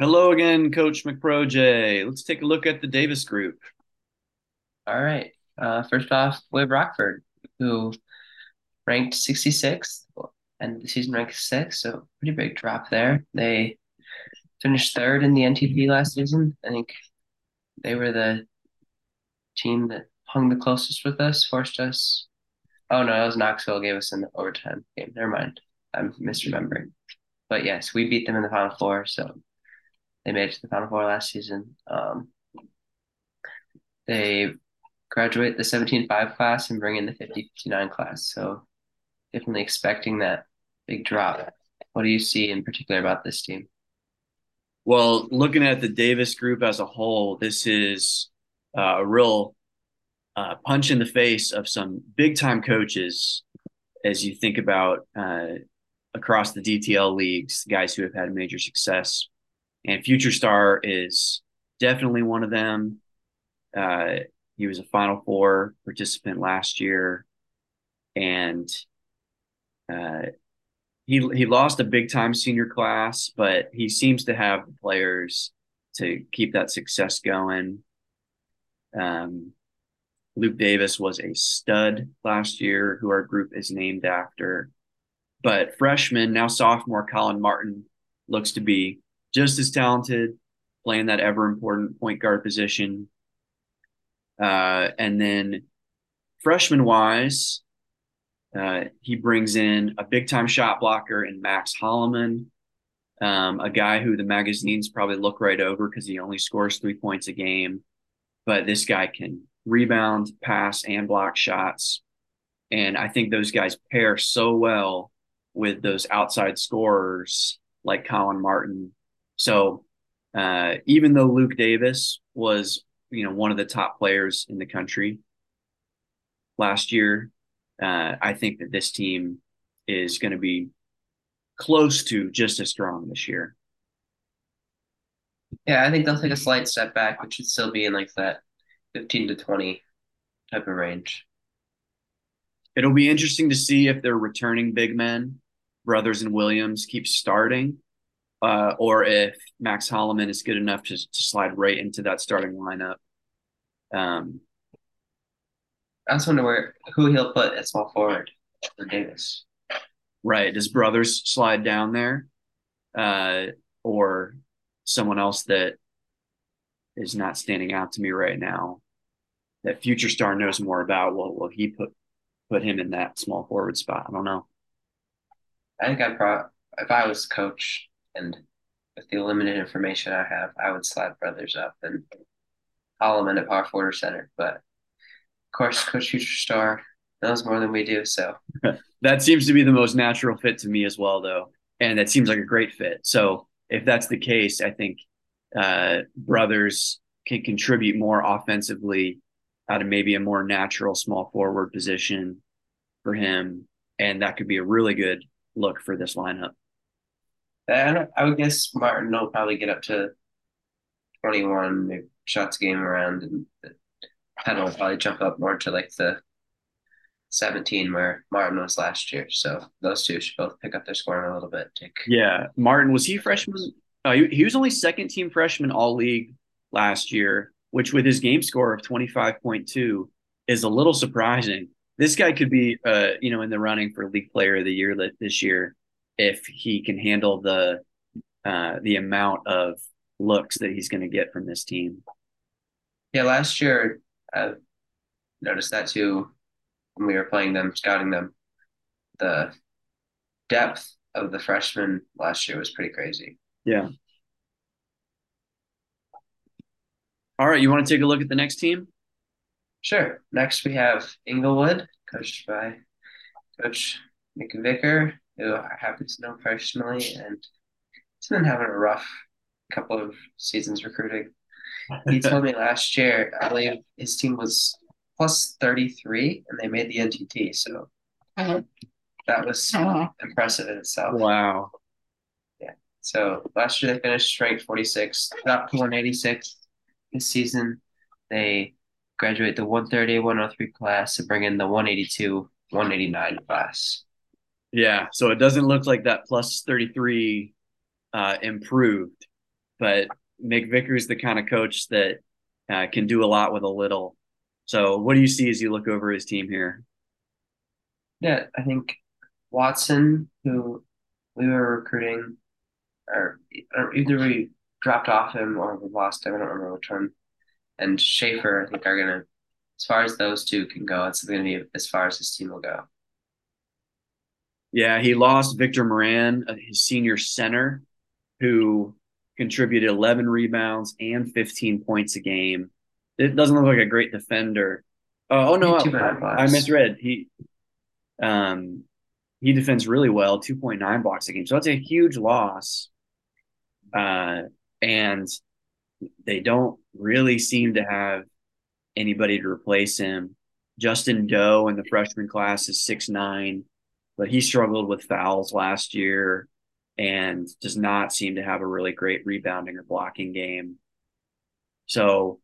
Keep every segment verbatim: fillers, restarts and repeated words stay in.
Hello again, Coach McProJay. Let's take a look at the Davis Group. All right. Uh, first off, Web Rockford, who ranked sixty-sixth and the season ranked sixth, so pretty big drop there. They finished third in the N T V last season. I think they were the team that hung the closest with us, forced us. Oh, no, that was Knoxville gave us an overtime game. Never mind. I'm misremembering. But, yes, we beat them in the Final Four, so they made it to the Final Four last season. Um, they graduate the seventeen five class and bring in the fifty fifty-nine class, so definitely expecting that big drop. What do you see in particular about this team? Well, looking at the Davis Group as a whole, this is uh, a real uh, punch in the face of some big-time coaches as you think about uh, across the D T L leagues, guys who have had major success. And Future Star is definitely one of them. Uh, he was a Final Four participant last year, and uh, he he lost a big-time senior class, but he seems to have the players to keep that success going. Um, Luke Davis was a stud last year, who our group is named after. But freshman, now sophomore, Colin Martin looks to be just as talented, playing that ever-important point guard position. Uh, and then freshman-wise, uh, he brings in a big-time shot blocker in Max Hollomon, um, a guy who the magazines probably look right over because he only scores three points a game. But this guy can rebound, pass, and block shots. And I think those guys pair so well with those outside scorers like Colin Martin. So uh, even though Luke Davis was, you know, one of the top players in the country last year, uh, I think that this team is going to be close to just as strong this year. Yeah, I think they'll take a slight step back, which should still be in like that fifteen to twenty type of range. It'll be interesting to see if they're returning big men, Brothers and Williams, keep starting, uh, or if Max Hollomon is good enough to, to slide right into that starting lineup. Um, I just wonder where, who he'll put at small forward for Davis. Right. Does Brothers slide down there, uh, or someone else that is not standing out to me right now that Future Star knows more about? What will he put? Put him in that small forward spot. I don't know. I think I probably, if I was coach and with the limited information I have, I would slide Brothers up and Hollomon at power forward or center. But of course, Coach Future Star knows more than we do. So that seems to be the most natural fit to me as well, though, and that seems like a great fit. So if that's the case, I think uh, Brothers can contribute more offensively out of maybe a more natural small forward position for him, and that could be a really good look for this lineup. And I would guess Martin will probably get up to twenty-one maybe shots a game around, and Penn will probably jump up more to like the seventeen where Martin was last year. So those two should both pick up their scoring a little bit. Dick. Yeah, Martin, was he freshman? Uh, he, he was only second-team freshman all-league last year, which with his game score of twenty-five point two is a little surprising. This guy could be, uh, you know, in the running for League Player of the Year this year if he can handle the uh, the amount of looks that he's going to get from this team. Yeah, last year I noticed that too when we were playing them, scouting them. The depth of the freshmen last year was pretty crazy. Yeah. All right, you want to take a look at the next team? Sure. Next, we have Englewood, coached by Coach McVicker, who I happen to know personally, and he's been having a rough couple of seasons recruiting. He told me last year, I believe his team was plus thirty-three, and they made the N T T, so uh-huh. that was uh-huh. impressive in itself. Wow. Yeah. So last year they finished ranked forty-sixth, up to one eighty-sixth. This season, they graduate the one thirty, one oh three class and bring in the one eighty-two, one eighty-nine class. Yeah, so it doesn't look like that plus thirty-three uh, improved but McVicker's the kind of coach that uh, can do a lot with a little. So what do you see as you look over his team here? Yeah, I think Watson, who we were recruiting, or, or either we dropped off him or we lost him. I don't remember which one. And Schaefer, I think, are going to, as far as those two can go, it's going to be as far as his team will go. Yeah, he lost Victor Moran, his senior center, who contributed eleven rebounds and fifteen points a game. It doesn't look like a great defender. Uh, oh, no, I, I, I misread. He um, he defends really well, two point nine blocks a game. So that's a huge loss. Uh, and they don't really seem to have anybody to replace him. Justin Doe in the freshman class is six nine, but he struggled with fouls last year and does not seem to have a really great rebounding or blocking game. So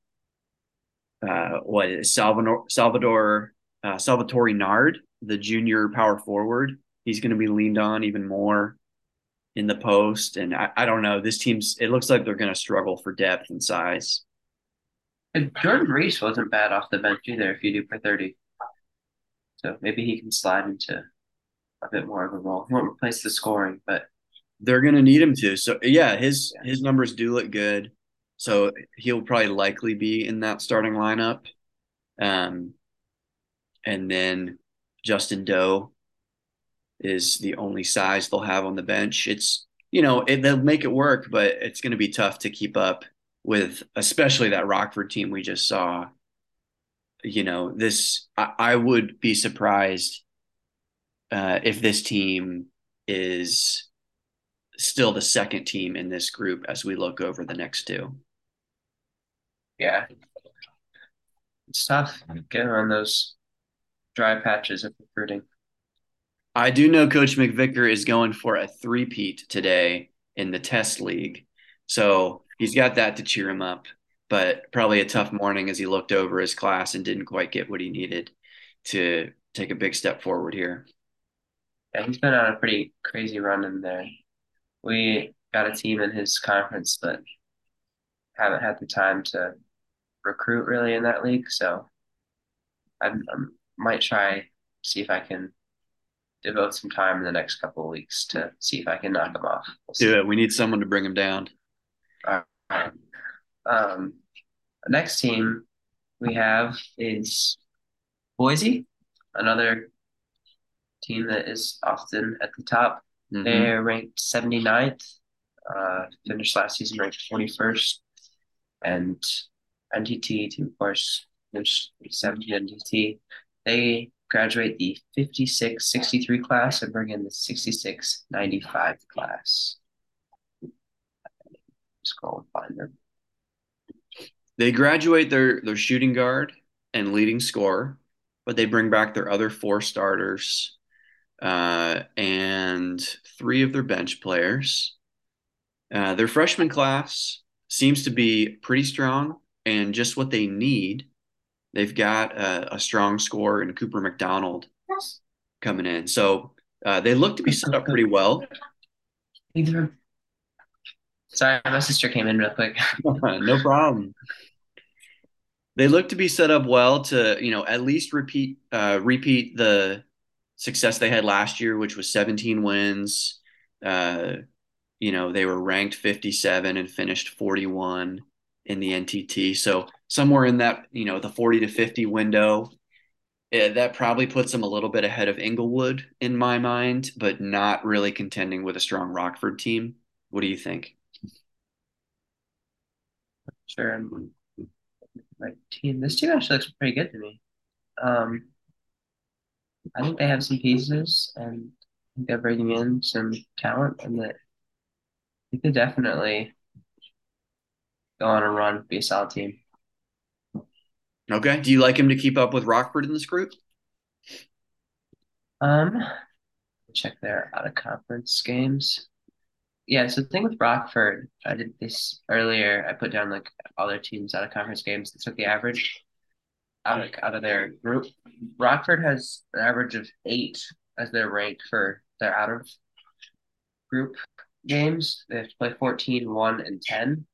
uh, what is Salvatore, Salvatore, uh, Salvatore Nard, the junior power forward, he's going to be leaned on even more in the post. And I, I don't know, this team's, it looks like they're going to struggle for depth and size. And Jordan Reese wasn't bad off the bench either if you do for thirty. So maybe he can slide into a bit more of a role. He won't replace the scoring, but they're going to need him to. So yeah, his, yeah. his numbers do look good. So he'll probably likely be in that starting lineup. Um, and then Justin Doe is the only size they'll have on the bench. It's, you know, it, they'll make it work, but it's going to be tough to keep up with, especially that Rockford team we just saw. You know, this, I, I would be surprised uh, if this team is still the second team in this group as we look over the next two. Yeah. It's tough getting on those dry patches of recruiting. I do know Coach McVicker is going for a three-peat today in the Test League. So he's got that to cheer him up, but probably a tough morning as he looked over his class and didn't quite get what he needed to take a big step forward here. Yeah, he's been on a pretty crazy run in there. We got a team in his conference, but haven't had the time to recruit really in that league. So I might try, see if I can devote some time in the next couple of weeks to see if I can knock him off. We'll do see. It. We need someone to bring him down. All right. Um, the next team we have is Boise, another team that is often at the top. Mm-hmm. They're ranked seventy-ninth, uh, finished last season ranked twenty-first, and N T T, team, of course, finished seventy N T T. They graduate the fifty-six sixty-three class and bring in the sixty-six ninety-five class. Scroll and find them. They graduate their, their shooting guard and leading scorer, but they bring back their other four starters uh, and three of their bench players. Uh, their freshman class seems to be pretty strong and just what they need. They've got a, a strong scorer in Cooper McDonald coming in. So uh, they look to be set up pretty well. Sorry, my sister came in real quick. No problem. They look to be set up well to, you know, at least repeat uh, repeat the success they had last year, which was seventeen wins. Uh, you know, they were ranked fifty-seven and finished forty-one in the N T T. So somewhere in that, you know, the forty to fifty window, yeah, that probably puts them a little bit ahead of Englewood in my mind, but not really contending with a strong Rockford team. What do you think? Sure. I'm, my team, this team actually looks pretty good to me. Um, I think they have some pieces and I think they're bringing in some talent and that they could definitely go on a run, be a solid team. Okay. Do you like him to keep up with Rockford in this group? Um, check their out of conference games. Yeah, so the thing with Rockford, I did this earlier. I put down like all their teams out of conference games. That's like the average out of, out of their group. Rockford has an average of eight as their rank for their out of group games. They have to play fourteen, one, and ten.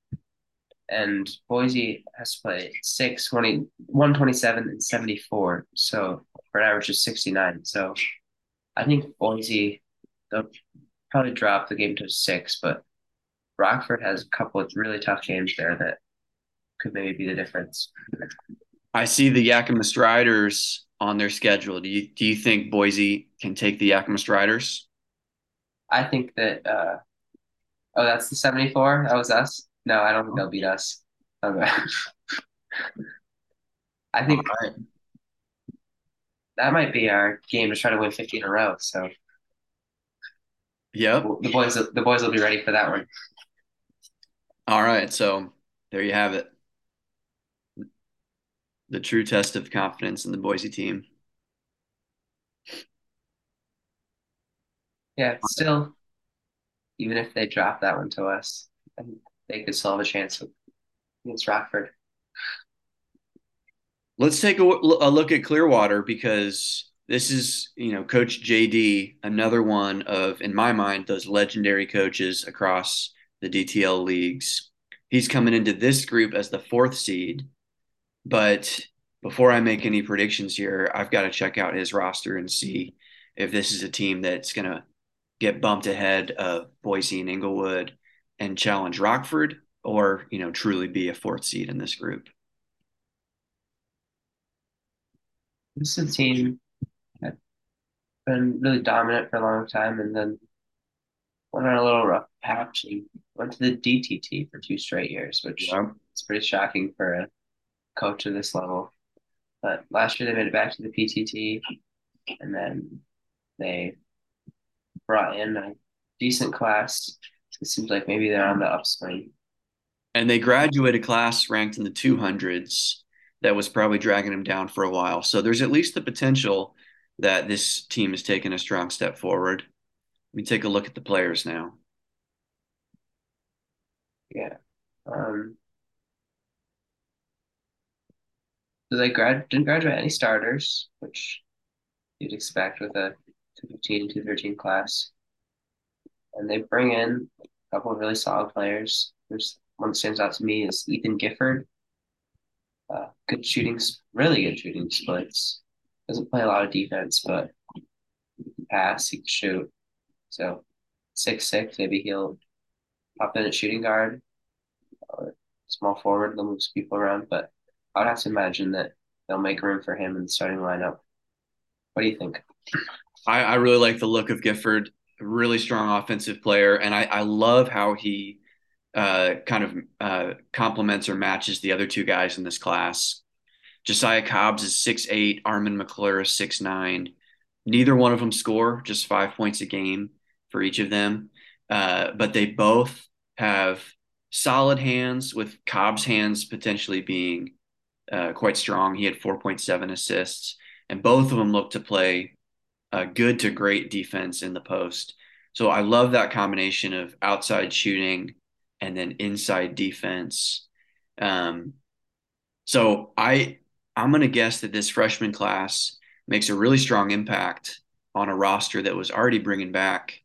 and Boise has played six, twenty, one twenty-seven, and seventy-four, so for an average of sixty-nine. So I think Boise, they'll probably drop the game to six, but Rockford has a couple of really tough games there that could maybe be the difference. I see the Yakima Striders on their schedule. Do you, do you think Boise can take the Yakima Striders? I think that uh, – oh, that's the seventy-four? That was us? No, I don't think they'll beat us. Okay. I think right. that might be our game to try to win fifty in a row. So, yep. the boys the boys will be ready for that one. All right, so there you have it. The true test of confidence in the Boise team. Yeah, still, even if they drop that one to us, I think they could still have a chance against Rockford. Let's take a, a look at Clearwater, because this is, you know, Coach J D, another one of, in my mind, those legendary coaches across the D T L leagues. He's coming into this group as the fourth seed. But before I make any predictions here, I've got to check out his roster and see if this is a team that's going to get bumped ahead of Boise and Englewood and challenge Rockford, or, you know, truly be a fourth seed in this group. This is a team that's been really dominant for a long time and then went on a little rough patch and went to the D T T for two straight years, which yeah. is pretty shocking for a coach of this level. But last year they made it back to the P T T, and then they brought in a decent class. It seems like maybe they're on the upswing. And they graduated class ranked in the two hundreds that was probably dragging them down for a while. So there's at least the potential that this team has taken a strong step forward. We take a look at the players now. Yeah. Um So they grad didn't graduate any starters, which you'd expect with a two fifteen, two thirteen class. And they bring in a couple of really solid players. There's one that stands out to me is Ethan Gifford. Uh, good shooting, really good shooting splits. Doesn't play a lot of defense, but he can pass, he can shoot. So six six, maybe he'll pop in at shooting guard, or small forward, they'll move people around, but I would have to imagine that they'll make room for him in the starting lineup. What do you think? I, I really like the look of Gifford, a really strong offensive player, and I, I love how he uh, kind of uh, complements or matches the other two guys in this class. Josiah Cobbs is six eight, Armin McClure is six nine. Neither one of them score, just five points a game for each of them, uh, but they both have solid hands, with Cobbs' hands potentially being Uh, quite strong. He had four point seven assists, and both of them looked to play uh, good to great defense in the post. So I love that combination of outside shooting and then inside defense. Um, so I, I'm going to guess that this freshman class makes a really strong impact on a roster that was already bringing back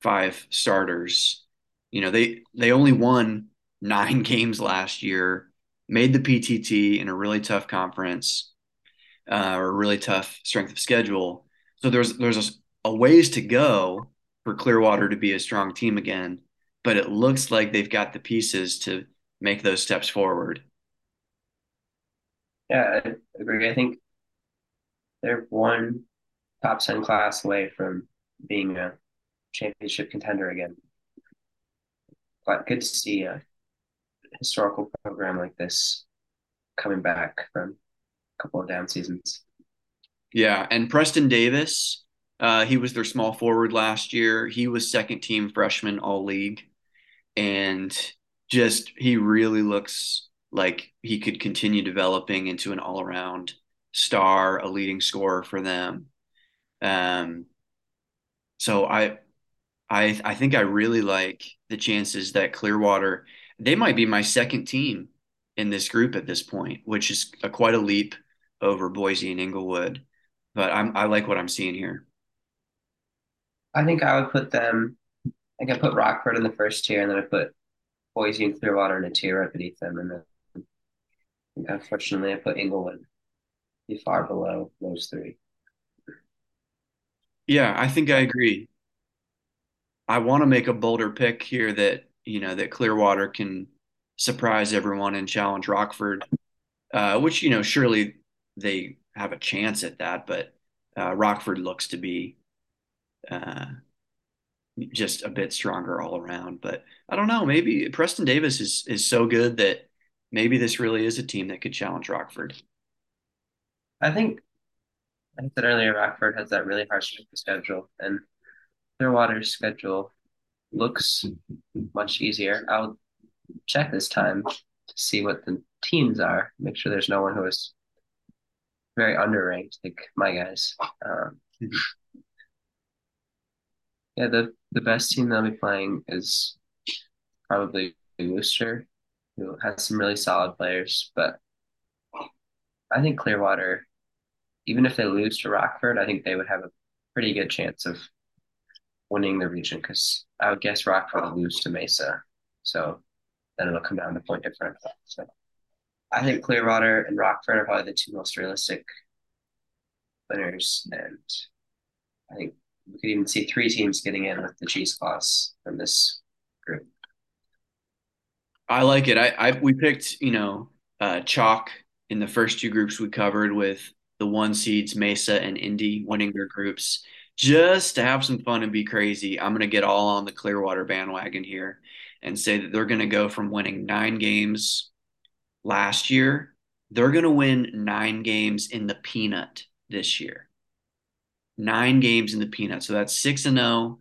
five starters. You know, they, they only won nine games last year, made the P T T in a really tough conference, uh, or a really tough strength of schedule. So there's there's a, a ways to go for Clearwater to be a strong team again, but it looks like they've got the pieces to make those steps forward. Yeah, I agree. I think they're one top ten class away from being a championship contender again. But good to see uh, historical program like this coming back from a couple of down seasons. Yeah, and Preston Davis, uh, he was their small forward last year. He was second team freshman all league, and just he really looks like he could continue developing into an all-around star, a leading scorer for them. Um, so I, I, I think I really like the chances that Clearwater – they might be my second team in this group at this point, which is a, quite a leap over Boise and Englewood. But I'm, I like what I'm seeing here. I think I would put them – I think I put Rockford in the first tier, and then I put Boise and Clearwater in a tier right beneath them, and then unfortunately I put Englewood be far below those three. Yeah, I think I agree. I want to make a bolder pick here that, you know, that Clearwater can surprise everyone and challenge Rockford, uh, which, you know, surely they have a chance at that, but uh, Rockford looks to be uh, just a bit stronger all around. But I don't know, maybe Preston Davis is, is so good that maybe this really is a team that could challenge Rockford. I think, like I said earlier, Rockford has that really hard strength of schedule, and Clearwater's schedule looks much easier. I'll check this time to see what the teams are, make sure there's no one who is very underranked, like my guys. Um, yeah, the, the best team they'll be playing is probably Worcester, who has some really solid players, but I think Clearwater, even if they lose to Rockford, I think they would have a pretty good chance of winning the region, because I would guess Rockford will lose to Mesa. So then it'll come down to point differential. So I think Clearwater and Rockford are probably the two most realistic winners. And I think we could even see three teams getting in with the cheese claws from this group. I like it. I, I we picked, you know, uh, chalk in the first two groups we covered, with the one seeds, Mesa and Indy, winning their groups, just to have some fun and be crazy. I'm going to get all on the Clearwater bandwagon here and say that they're going to go from winning nine games last year, they're going to win nine games in the peanut this year. Nine games in the peanut. So that's six and oh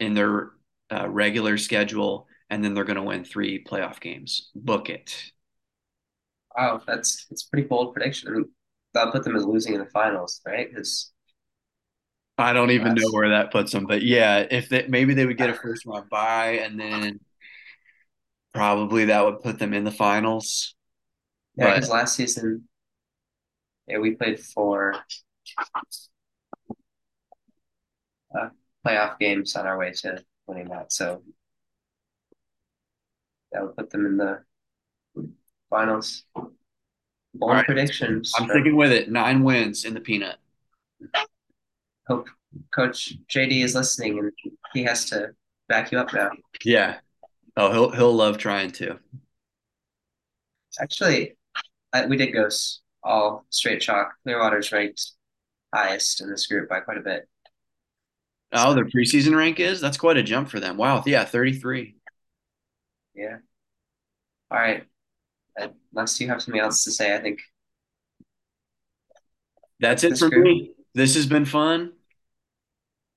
in their uh, regular schedule, and then they're going to win three playoff games. Book it. Wow, that's that's a pretty bold prediction. That'll put them as losing in the finals, right? Because I don't even know where that puts them, but yeah, if they, maybe they would get a first round bye, and then probably that would put them in the finals. Yeah, because last season, yeah, we played four uh, playoff games on our way to winning that, so that would put them in the finals. Bold right. predictions. I'm sticking with it. Nine wins in the peanut. Hope Coach J D is listening, and he has to back you up now. Yeah. Oh, he'll he'll love trying to. Actually, I, we did go all straight chalk. Clearwater's ranked highest in this group by quite a bit. Oh, so their preseason rank is? That's quite a jump for them. Wow. Yeah, thirty-three. Yeah. All right. Unless you have something else to say, I think that's it for me. This has been fun.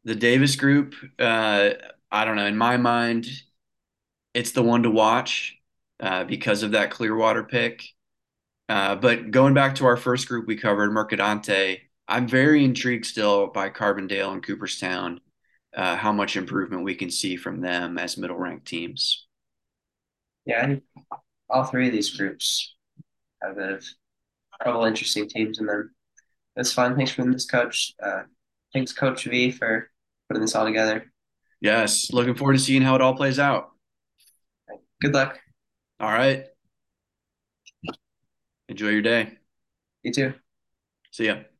The Davis group, uh, I don't know, in my mind, it's the one to watch uh, because of that Clearwater pick. Uh, but going back to our first group we covered, Mercadante, I'm very intrigued still by Carbondale and Cooperstown, uh, how much improvement we can see from them as middle-ranked teams. Yeah, I all three of these groups have a couple interesting teams in them. It was fun. Thanks for this, Coach. Uh, thanks, Coach V, for putting this all together. Yes. Looking forward to seeing how it all plays out. Good luck. All right. Enjoy your day. You too. See ya.